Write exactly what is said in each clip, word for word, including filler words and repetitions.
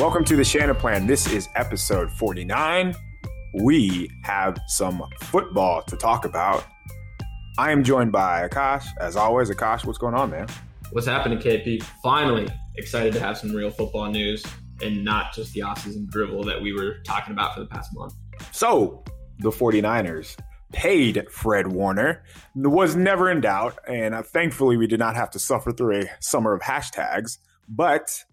Welcome to The Shanaplan. This is episode forty-nine. We have some football to talk about. I am joined by Akash. As always, Akash, what's going on, man? What's happening, K P? Finally, excited to have some real football news and not just the offseason drivel that we were talking about for the past month. So, the forty-niners paid Fred Warner. Was never in doubt, and uh, thankfully we did not have to suffer through a summer of hashtags, but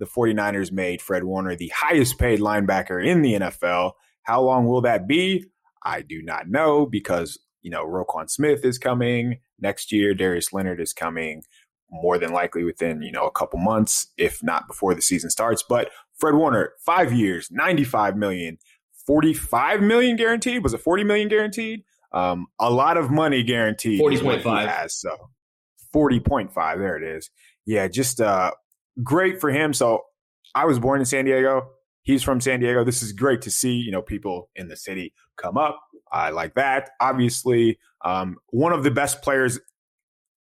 the forty-niners made Fred Warner the highest paid linebacker in the N F L. How long will that be? I do not know, because, you know, Roquan Smith is coming next year. Darius Leonard is coming more than likely within, you know, a couple months, if not before the season starts. But Fred Warner, five years, ninety-five million dollars, forty-five million dollars guaranteed. Was it forty million dollars guaranteed? Um, a lot of money guaranteed. forty point five. So forty point five. There it is. Yeah, just uh, great for him. So I was born in San Diego. He's from San Diego. This is great to see, you know, people in the city come up. I like that. Obviously, um, one of the best players,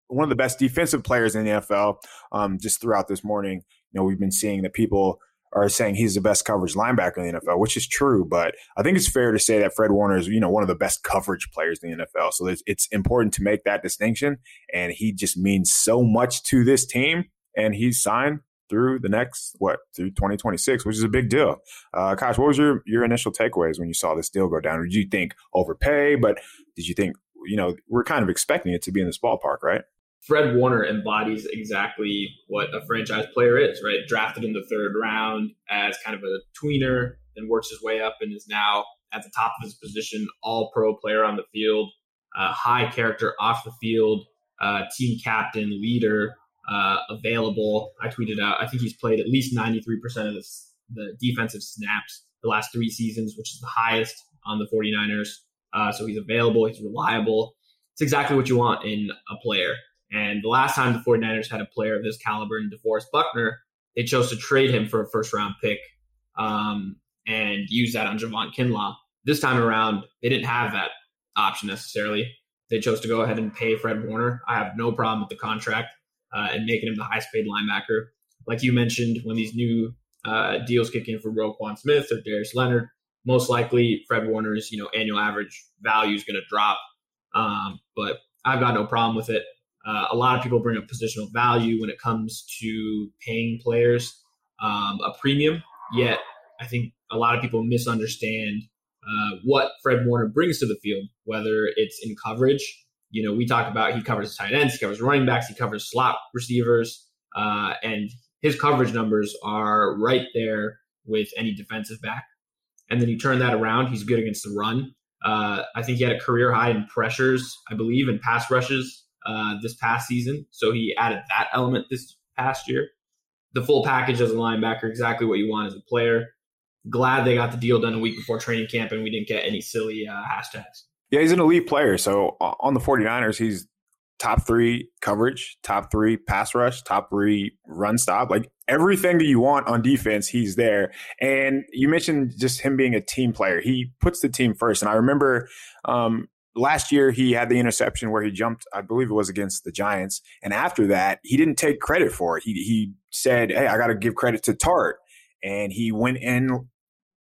one of the best defensive players in the N F L. Um, just throughout this morning, you know, we've been seeing that people are saying he's the best coverage linebacker in the N F L, which is true. But I think it's fair to say that Fred Warner is, you know, one of the best coverage players in the N F L. So it's, it's important to make that distinction. And he just means so much to this team. And he's signed through the next, what, through twenty twenty-six, which is a big deal. Uh, Akash, what was your, your initial takeaways when you saw this deal go down? Or did you think overpay? But did you think, you know, we're kind of expecting it to be in this ballpark, right? Fred Warner embodies exactly what a franchise player is, right? Drafted in the third round as kind of a tweener, then works his way up and is now at the top of his position, all pro player on the field, uh, high character off the field, uh, team captain, leader, uh, available. I tweeted out, I think he's played at least ninety-three percent of the, the defensive snaps the last three seasons, which is the highest on the forty-niners. Uh, so he's available, he's reliable. It's exactly what you want in a player. And the last time the forty-niners had a player of this caliber in DeForest Buckner, they chose to trade him for a first-round pick um, and use that on Javon Kinlaw. This time around, they didn't have that option necessarily. They chose to go ahead and pay Fred Warner. I have no problem with the contract uh, and making him the highest-paid linebacker. Like you mentioned, when these new uh, deals kick in for Roquan Smith or Darius Leonard, most likely Fred Warner's you know annual average value is going to drop. Um, but I've got no problem with it. Uh, a lot of people bring up positional value when it comes to paying players um, a premium, yet I think a lot of people misunderstand uh, what Fred Warner brings to the field, whether it's in coverage. You know, we talk about he covers tight ends, he covers running backs, he covers slot receivers, uh, and his coverage numbers are right there with any defensive back. And then you turn that around, he's good against the run. Uh, I think he had a career high in pressures, I believe, and pass rushes. Uh, this past season. So he added that element this past year. The full package as a linebacker, exactly what you want as a player. Glad they got the deal done a week before training camp and we didn't get any silly uh, hashtags. Yeah, he's an elite player. So on the forty-niners, he's top three coverage, top three pass rush, top three run stop. Like everything that you want on defense, he's there. And you mentioned just him being a team player. He puts the team first. And I remember um, – last year, he had the interception where he jumped, I believe it was against the Giants. And after that, he didn't take credit for it. He he said, hey, I got to give credit to Tart. And he went in,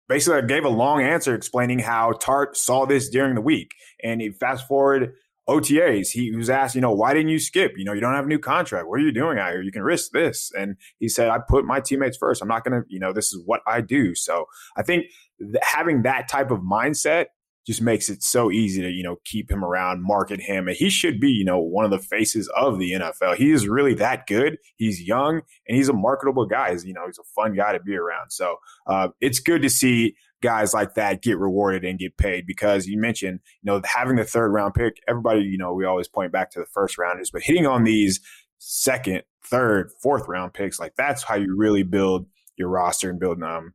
basically gave a long answer explaining how Tart saw this during the week. And he fast forward O T As. He was asked, you know, why didn't you skip? You know, you don't have a new contract. What are you doing out here? You can risk this. And he said, I put my teammates first. I'm not going to, you know, this is what I do. So I think that having that type of mindset just makes it so easy to, you know, keep him around, market him. And he should be, you know, one of the faces of the N F L. He is really that good. He's young and he's a marketable guy. He's, you know, he's a fun guy to be around. So uh, it's good to see guys like that get rewarded and get paid, because you mentioned, you know, having the third round pick, everybody, you know, we always point back to the first rounders, but hitting on these second, third, fourth round picks, like that's how you really build your roster and build um,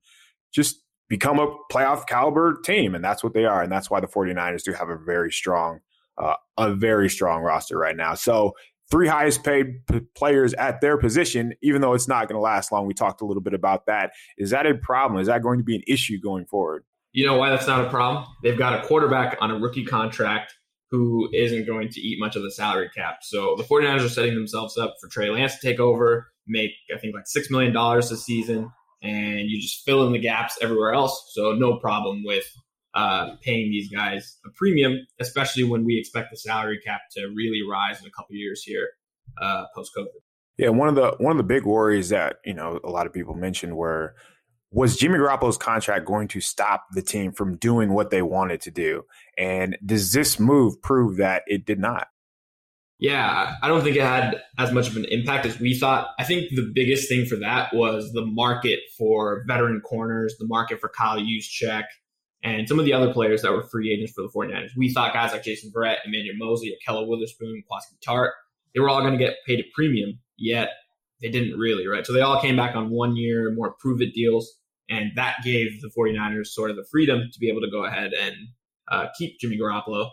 just become a playoff caliber team. And that's what they are. And that's why the forty-niners do have a very strong, uh, a very strong roster right now. So three highest paid p- players at their position, even though it's not going to last long. We talked a little bit about that. Is that a problem? Is that going to be an issue going forward? You know why that's not a problem? They've got a quarterback on a rookie contract who isn't going to eat much of the salary cap. So the forty-niners are setting themselves up for Trey Lance to take over, make, I think, like six million dollars this season. and you just fill in the gaps everywhere else. So no problem with uh, paying these guys a premium, especially when we expect the salary cap to really rise in a couple of years here uh, post-COVID. Yeah, one of the one of the big worries that, you know, a lot of people mentioned were, was Jimmy Garoppolo's contract going to stop the team from doing what they wanted to do? And does this move prove that it did not? Yeah, I don't think it had as much of an impact as we thought. I think the biggest thing for that was the market for veteran corners, the market for Kyle Juszczyk, and some of the other players that were free agents for the 49ers. We thought guys like Jason Verrett, Emmanuel Moseley, Akela Witherspoon, Kwaski Tart, they were all going to get paid a premium, yet they didn't really, right? So they all came back on one-year, more prove-it deals, and that gave the 49ers sort of the freedom to be able to go ahead and uh, keep Jimmy Garoppolo,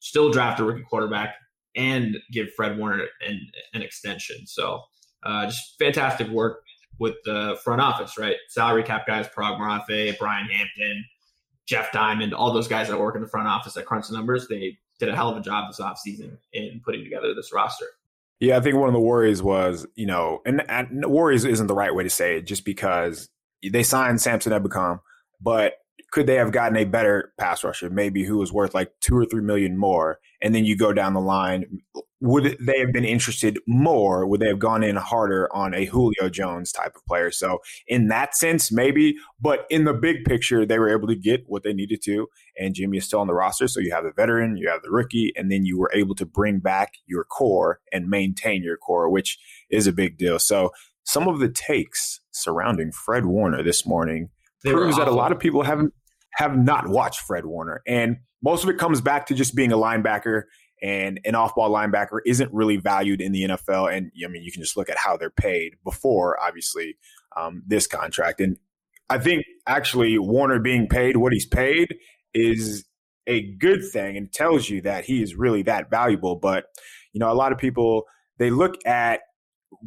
still draft a rookie quarterback, and give Fred Warner an, an extension. So uh, just fantastic work with the front office, right? Salary cap guys, Prague Morafei, Brian Hampton, Jeff Diamond, all those guys that work in the front office that crunch the numbers, they did a hell of a job this offseason in putting together this roster. Yeah, I think one of the worries was, you know, and, and worries isn't the right way to say it, just because they signed Samson Ebukam, but could they have gotten a better pass rusher, maybe who was worth like two or three million more? And then you go down the line, would they have been interested more? Would they have gone in harder on a Julio Jones type of player? So in that sense, maybe, but in the big picture, they were able to get what they needed to. And Jimmy is still on the roster. So you have the veteran, you have the rookie, and then you were able to bring back your core and maintain your core, which is a big deal. So some of the takes surrounding Fred Warner this morning proves that a lot of people haven't, have not watched Fred Warner. And most of it comes back to just being a linebacker, and an off-ball linebacker isn't really valued in the N F L. And I mean, you can just look at how they're paid before, obviously, um, this contract. And I think actually Warner being paid what he's paid is a good thing and tells you that he is really that valuable. But, you know, a lot of people, they look at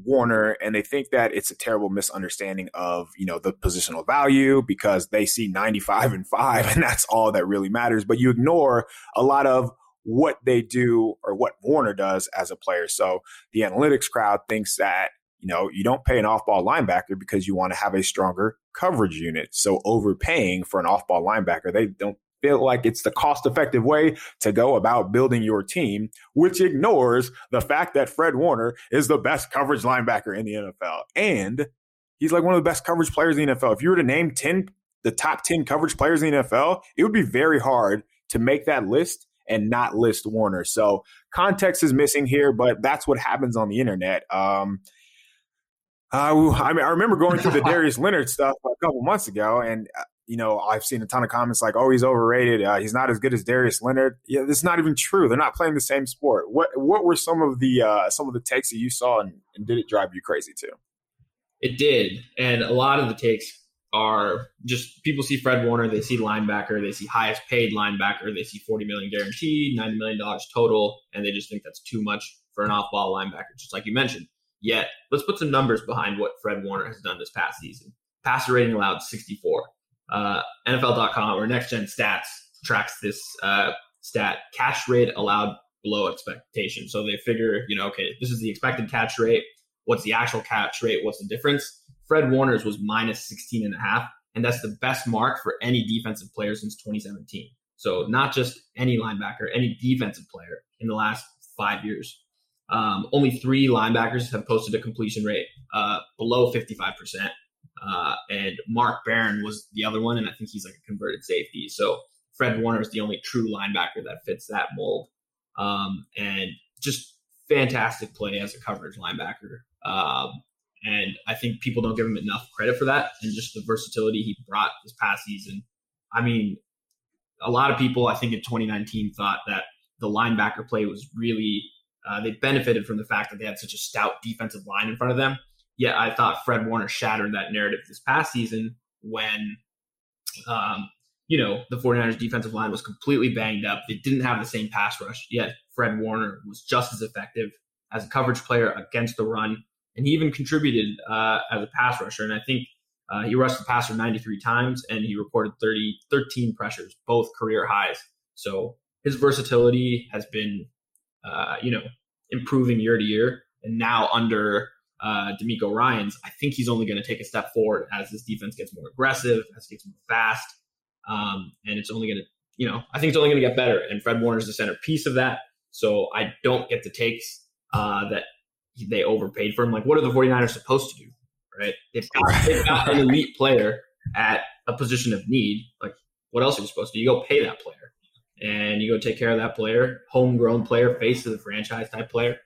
Warner and they think that it's a terrible misunderstanding of, you know, the positional value, because they see ninety-five and five and that's all that really matters. But you ignore a lot of what they do or what Warner does as a player. So the analytics crowd thinks that, you know, you don't pay an off-ball linebacker because you want to have a stronger coverage unit. So overpaying for an off-ball linebacker, they don't feel like it's the cost-effective way to go about building your team, which ignores the fact that Fred Warner is the best coverage linebacker in the N F L. And he's like one of the best coverage players in the N F L. If you were to name ten, the top ten coverage players in the N F L, it would be very hard to make that list and not list Warner. So context is missing here, but that's what happens on the internet. Um, uh, I mean, I remember going through the Darius Leonard stuff a couple months ago, and uh, you know, I've seen a ton of comments like, oh, he's overrated. Uh, he's not as good as Darius Leonard. Yeah, that's not even true. They're not playing the same sport. What what were some of the uh, some of the takes that you saw, and, and did it drive you crazy too? It did. And a lot of the takes are just people see Fred Warner, they see linebacker, they see highest paid linebacker, they see forty million dollars guaranteed, ninety million dollars total, and they just think that's too much for an off-ball linebacker, just like you mentioned. Yet, let's put some numbers behind what Fred Warner has done this past season. Passer rating allowed sixty-four. Uh, N F L dot com or Next Gen Stats tracks this uh, stat, catch rate allowed below expectation. So they figure, you know, okay, this is the expected catch rate. What's the actual catch rate? What's the difference? Fred Warner's was minus sixteen and a half, and that's the best mark for any defensive player since twenty seventeen. So not just any linebacker, any defensive player in the last five years. Um, only three linebackers have posted a completion rate uh, below fifty-five percent. Uh, and Mark Barron was the other one, and I think he's like a converted safety. So Fred Warner is the only true linebacker that fits that mold. Um, and just fantastic play as a coverage linebacker. Um, And I think people don't give him enough credit for that, and just the versatility he brought this past season. I mean, a lot of people, I think in twenty nineteen, thought that the linebacker play was really uh, – they benefited from the fact that they had such a stout defensive line in front of them. Yet I thought Fred Warner shattered that narrative this past season when, um, you know, the 49ers defensive line was completely banged up. They didn't have the same pass rush, yet Fred Warner was just as effective as a coverage player against the run. And he even contributed uh, as a pass rusher. And I think uh, he rushed the passer ninety-three times, and he reported thirteen pressures, both career highs. So his versatility has been, uh, you know, improving year to year. And now under uh, D'Amico Ryans, I think he's only going to take a step forward as this defense gets more aggressive, as it gets more fast. Um, and it's only going to, you know, I think it's only going to get better. And Fred Warner is the centerpiece of that. So I don't get the takes uh, that they overpaid for him. Like, what are the 49ers supposed to do? Right. They've got, they've got an elite player at a position of need. Like, what else are you supposed to do? You go pay that player and you go take care of that player, homegrown player, face of the franchise type player.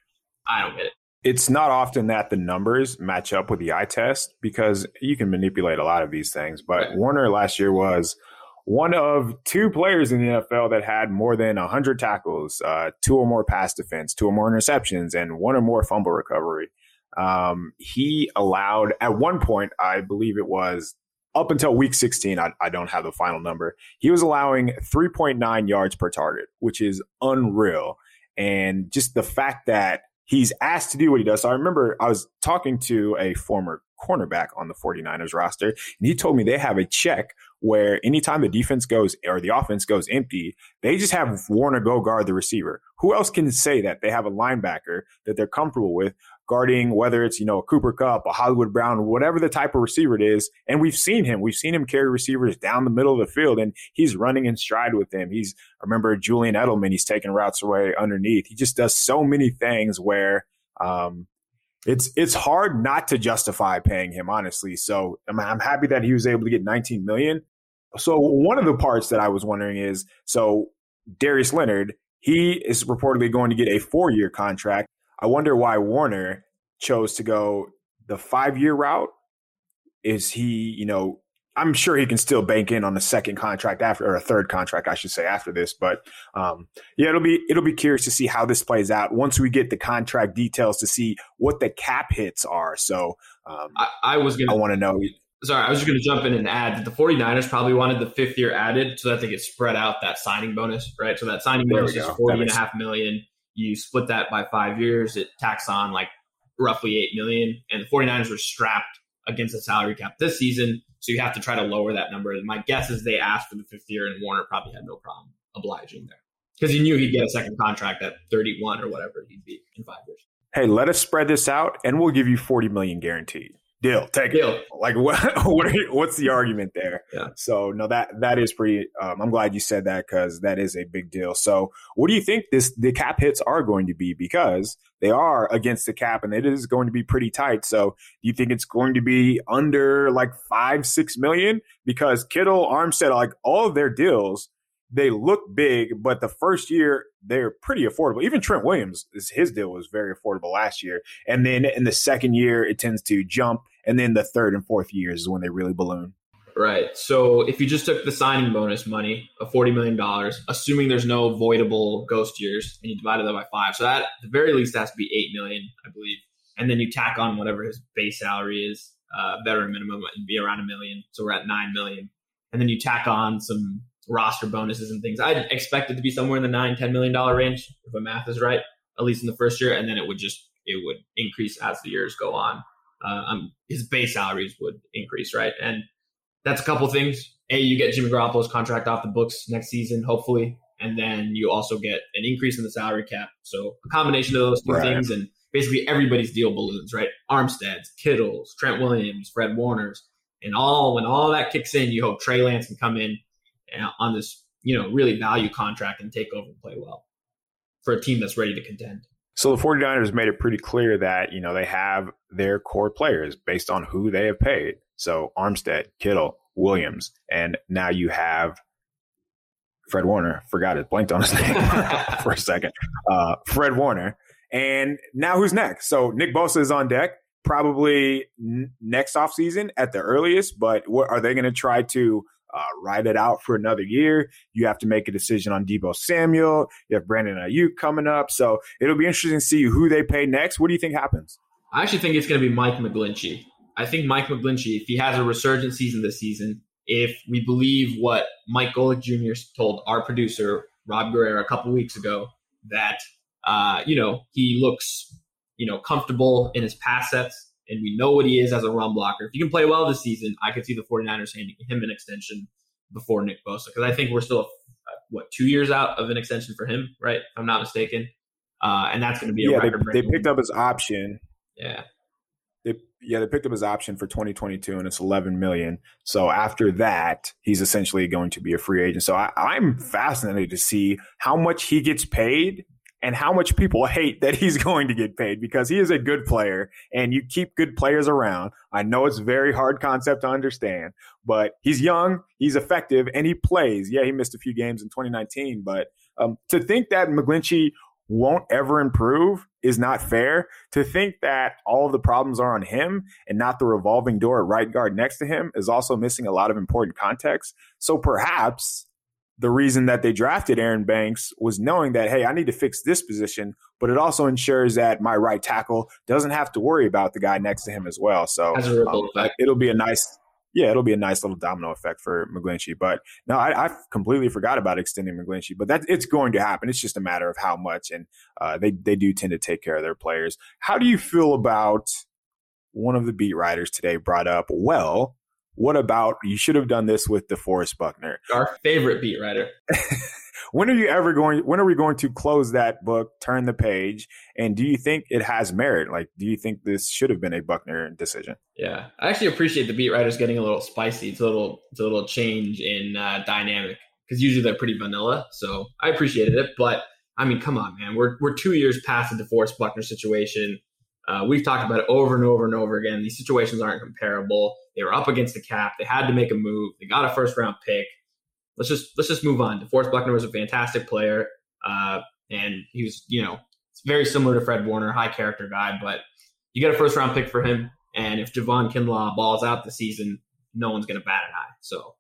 I don't get it. It's not often that the numbers match up with the eye test because you can manipulate a lot of these things. But right. Warner last year was one of two players in the N F L that had more than one hundred tackles, uh, two or more pass defense, two or more interceptions, and one or more fumble recovery. Um, he allowed at one point, I believe it was up until week sixteen. I, I don't have the final number. He was allowing three point nine yards per target, which is unreal. And just the fact that he's asked to do what he does. So I remember I was talking to a former cornerback on the 49ers roster, and he told me they have a check where anytime the defense goes or the offense goes empty, they just have Warner go guard the receiver. Who else can say that they have a linebacker that they're comfortable with guarding, whether it's, you know, a Cooper Kupp, a Hollywood Brown, whatever the type of receiver it is. And we've seen him. We've seen him carry receivers down the middle of the field, and he's running in stride with them. He's, I remember Julian Edelman, he's taking routes away underneath. He just does so many things where um, it's it's hard not to justify paying him, honestly. So I'm, I'm happy that he was able to get nineteen million dollars. So one of the parts that I was wondering is, so Darius Leonard, he is reportedly going to get a four-year contract. I wonder why Warner chose to go the five-year route. Is he, you know, I'm sure he can still bank in on a second contract after, or a third contract, I should say, after this. But um, yeah, it'll be it'll be curious to see how this plays out once we get the contract details to see what the cap hits are. So um, I, I was gonna, I want to know. Sorry, I was just going to jump in and add that the 49ers probably wanted the fifth year added so that they could spread out that signing bonus, right? So that signing bonus is forty and a half million. You split that by five years, it tacks on like roughly eight million dollars. And the 49ers were strapped against the salary cap this season. So you have to try to lower that number. And my guess is they asked for the fifth year, and Warner probably had no problem obliging there because he knew he'd get a second contract at thirty-one or whatever he'd be in five years. Hey, let us spread this out and we'll give you forty million dollars guaranteed. Deal, take Deal. It. Like, what? what are you, what's the argument there? Yeah. So, no, that that is pretty. Um, I'm glad you said that because that is a big deal. So, what do you think this the cap hits are going to be? Because they are against the cap, and it is going to be pretty tight. So, do you think it's going to be under like five, six million? Because Kittle, Armstead, like all of their deals, they look big, but the first year they're pretty affordable. Even Trent Williams, his deal was very affordable last year. And then in the second year, it tends to jump. And then the third and fourth years is when they really balloon. Right. So if you just took the signing bonus money of forty million dollars, assuming there's no voidable ghost years, and you divided that by five. So that at the very least has to be eight million dollars, I believe. And then you tack on whatever his base salary is, uh, veteran minimum, and be around a million. So we're at nine million dollars. And then you tack on some roster bonuses and things. I'd expect it to be somewhere in the nine, ten million dollars range, if my math is right, at least in the first year. And then it would just, it would increase as the years go on. Uh, um, his base salaries would increase, right? And that's a couple things. A, you get Jimmy Garoppolo's contract off the books next season, hopefully. And then you also get an increase in the salary cap. So a combination of those two right. things, and basically everybody's deal balloons, right? Armstead's, Kittle's, Trent Williams, Fred Warner's, and all, when all that kicks in, you hope Trey Lance can come in on this, you know, really value contract and take over and play well for a team that's ready to contend. So the 49ers made it pretty clear that, you know, they have their core players based on who they have paid. So Armstead, Kittle, Williams, and now you have Fred Warner. Forgot it, blanked on his name for a second. Uh, Fred Warner. And now who's next? So Nick Bosa is on deck, probably n- next offseason at the earliest, but what are they going to try to Uh, ride it out for another year? You have to make a decision on Deebo Samuel. You have Brandon Ayuk coming up. So it'll be interesting to see who they pay next. What do you think happens? I actually think it's going to be Mike McGlinchey. I think Mike McGlinchey, if he has a resurgent season this season, if we believe what Mike Golic Junior told our producer, Rob Guerrero, a couple weeks ago, that, uh, you know, he looks, you know, comfortable in his pass sets. And we know what he is as a run blocker. If he can play well this season, I could see the 49ers handing him an extension before Nick Bosa. Because I think we're still, what, two years out of an extension for him, right? If I'm not mistaken. Uh, and that's going to be a yeah, record. They, they picked up his option. Yeah. They, yeah, they picked up his option for twenty twenty-two, and it's eleven million dollars. So after that, he's essentially going to be a free agent. So I, I'm fascinated to see how much he gets paid and how much people hate that he's going to get paid, because he is a good player, and you keep good players around. I know it's a very hard concept to understand, but he's young, he's effective, and he plays. Yeah, he missed a few games in twenty nineteen, but um, to think that McGlinchey won't ever improve is not fair. To think that all of the problems are on him and not the revolving door at right guard next to him is also missing a lot of important context. So perhaps the reason that they drafted Aaron Banks was knowing that, hey, I need to fix this position, but it also ensures that my right tackle doesn't have to worry about the guy next to him as well. So um, it'll be a nice Yeah, it'll be a nice little domino effect for McGlinchey. But no, I, I completely forgot about extending McGlinchey. But that it's going to happen. It's just a matter of how much. And uh, they they do tend to take care of their players. How do you feel about one of the beat writers today brought up, well, what about you should have done this with DeForest Buckner? Our favorite beat writer. When are you ever going? When are we going to close that book, turn the page? And do you think it has merit? Like, do you think this should have been a Buckner decision? Yeah, I actually appreciate the beat writers getting a little spicy. It's a little, it's a little change in uh, dynamic, because usually they're pretty vanilla. So I appreciated it, but I mean, come on, man, we're we're two years past the DeForest Buckner situation. Uh, we've talked about it over and over and over again. These situations aren't comparable. They were up against the cap. They had to make a move. They got a first round pick. Let's just let's just move on. DeForest Buckner was a fantastic player, uh, and he was, you know, very similar to Fred Warner, high character guy. But you get a first round pick for him, and if Javon Kinlaw balls out the season, no one's going to bat an eye. So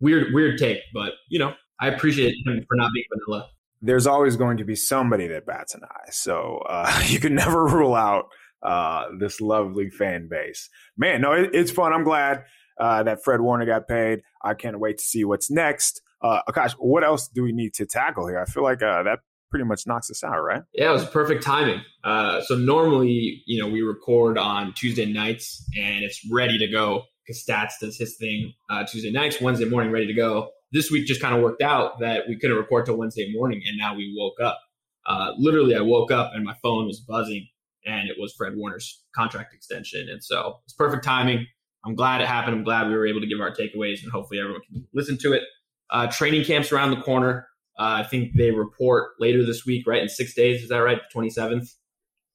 weird, weird take, but you know, I appreciate him for not being vanilla. There's always going to be somebody that bats an eye, so uh, you can never rule out uh, this lovely fan base. Man, no, it, it's fun. I'm glad. Uh, that Fred Warner got paid. I can't wait to see what's next. Uh, Akash, what else do we need to tackle here? I feel like uh, that pretty much knocks us out, right? Yeah, it was perfect timing. Uh, so normally, you know, we record on Tuesday nights and it's ready to go because Stats does his thing uh, Tuesday nights, Wednesday morning, ready to go. This week just kind of worked out that we couldn't record till Wednesday morning, and now we woke up. Uh, literally, I woke up and my phone was buzzing, and it was Fred Warner's contract extension. And so it's perfect timing. I'm glad it happened. I'm glad we were able to give our takeaways, and hopefully everyone can listen to it. Uh, training camp's around the corner. Uh, I think they report later this week, right? In six days, is that right? The twenty-seventh.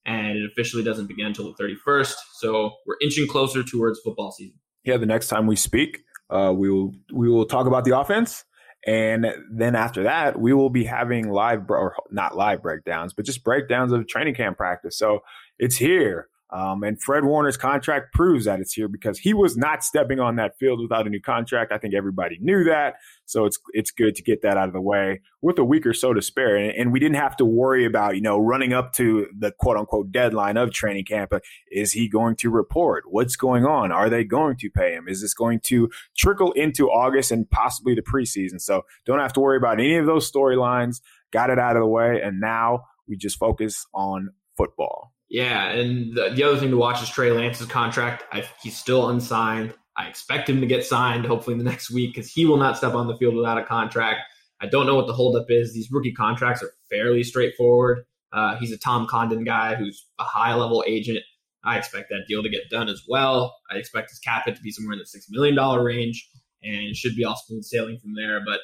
And it officially doesn't begin until the thirty-first. So we're inching closer towards football season. Yeah, the next time we speak, uh, we will we will talk about the offense. And then after that, we will be having live, or not live breakdowns, but just breakdowns of training camp practice. So it's here. Um, and Fred Warner's contract proves that it's here, because he was not stepping on that field without a new contract. I think everybody knew that. So it's it's good to get that out of the way with a week or so to spare. And, and we didn't have to worry about, you know, running up to the quote unquote deadline of training camp. Is he going to report? What's going on? Are they going to pay him? Is this going to trickle into August and possibly the preseason? So don't have to worry about any of those storylines. Got it out of the way. And now we just focus on football. Yeah, and the, the other thing to watch is Trey Lance's contract. I, he's still unsigned. I expect him to get signed hopefully in the next week, because he will not step on the field without a contract. I don't know what the holdup is. These rookie contracts are fairly straightforward. Uh, he's a Tom Condon guy who's a high-level agent. I expect that deal to get done as well. I expect his cap hit to be somewhere in the six million dollars range, and should be all smooth sailing from there. But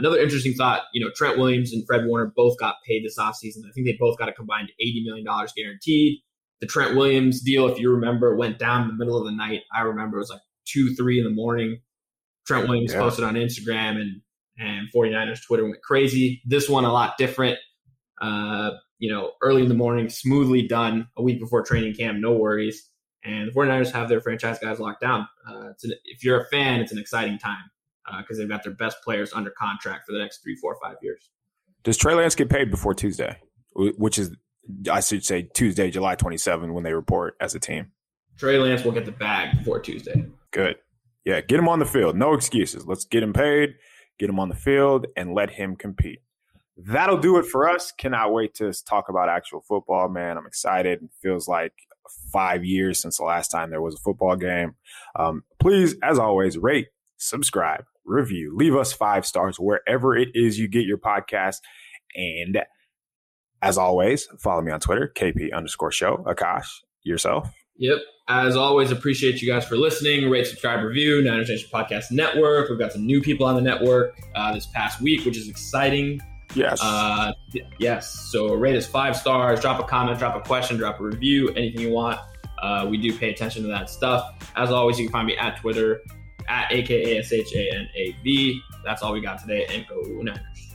another interesting thought, you know, Trent Williams and Fred Warner both got paid this offseason. I think they both got a combined eighty million dollars guaranteed. The Trent Williams deal, if you remember, went down in the middle of the night. I remember it was like two, three in the morning. Trent Williams yeah. posted on Instagram, and, and forty-niners Twitter went crazy. This one a lot different. Uh, you know, early in the morning, smoothly done, a week before training camp, no worries. And the forty-niners have their franchise guys locked down. Uh, it's an, if you're a fan, it's an exciting time, because uh, they've got their best players under contract for the next three, four, five years. Does Trey Lance get paid before Tuesday, which is, I should say, Tuesday, July twenty-seventh, when they report as a team? Trey Lance will get the bag before Tuesday. Good. Yeah, get him on the field. No excuses. Let's get him paid, get him on the field, and let him compete. That'll do it for us. Cannot wait to talk about actual football, man. I'm excited. It feels like five years since the last time there was a football game. Um, please, as always, rate, subscribe, review, leave us five stars wherever it is you get your podcast. And as always, follow me on Twitter, K P underscore show. Akash, yourself? Yep. As always, appreciate you guys for listening. Rate, subscribe, review, Nine Interstation Podcast Network. We've got some new people on the network uh, this past week, which is exciting. Yes. Uh, yes. So rate us five stars. Drop a comment. Drop a question. Drop a review. Anything you want. Uh, we do pay attention to that stuff. As always, you can find me at Twitter, at A K A S H A N A V. That's all we got today. And go Niners.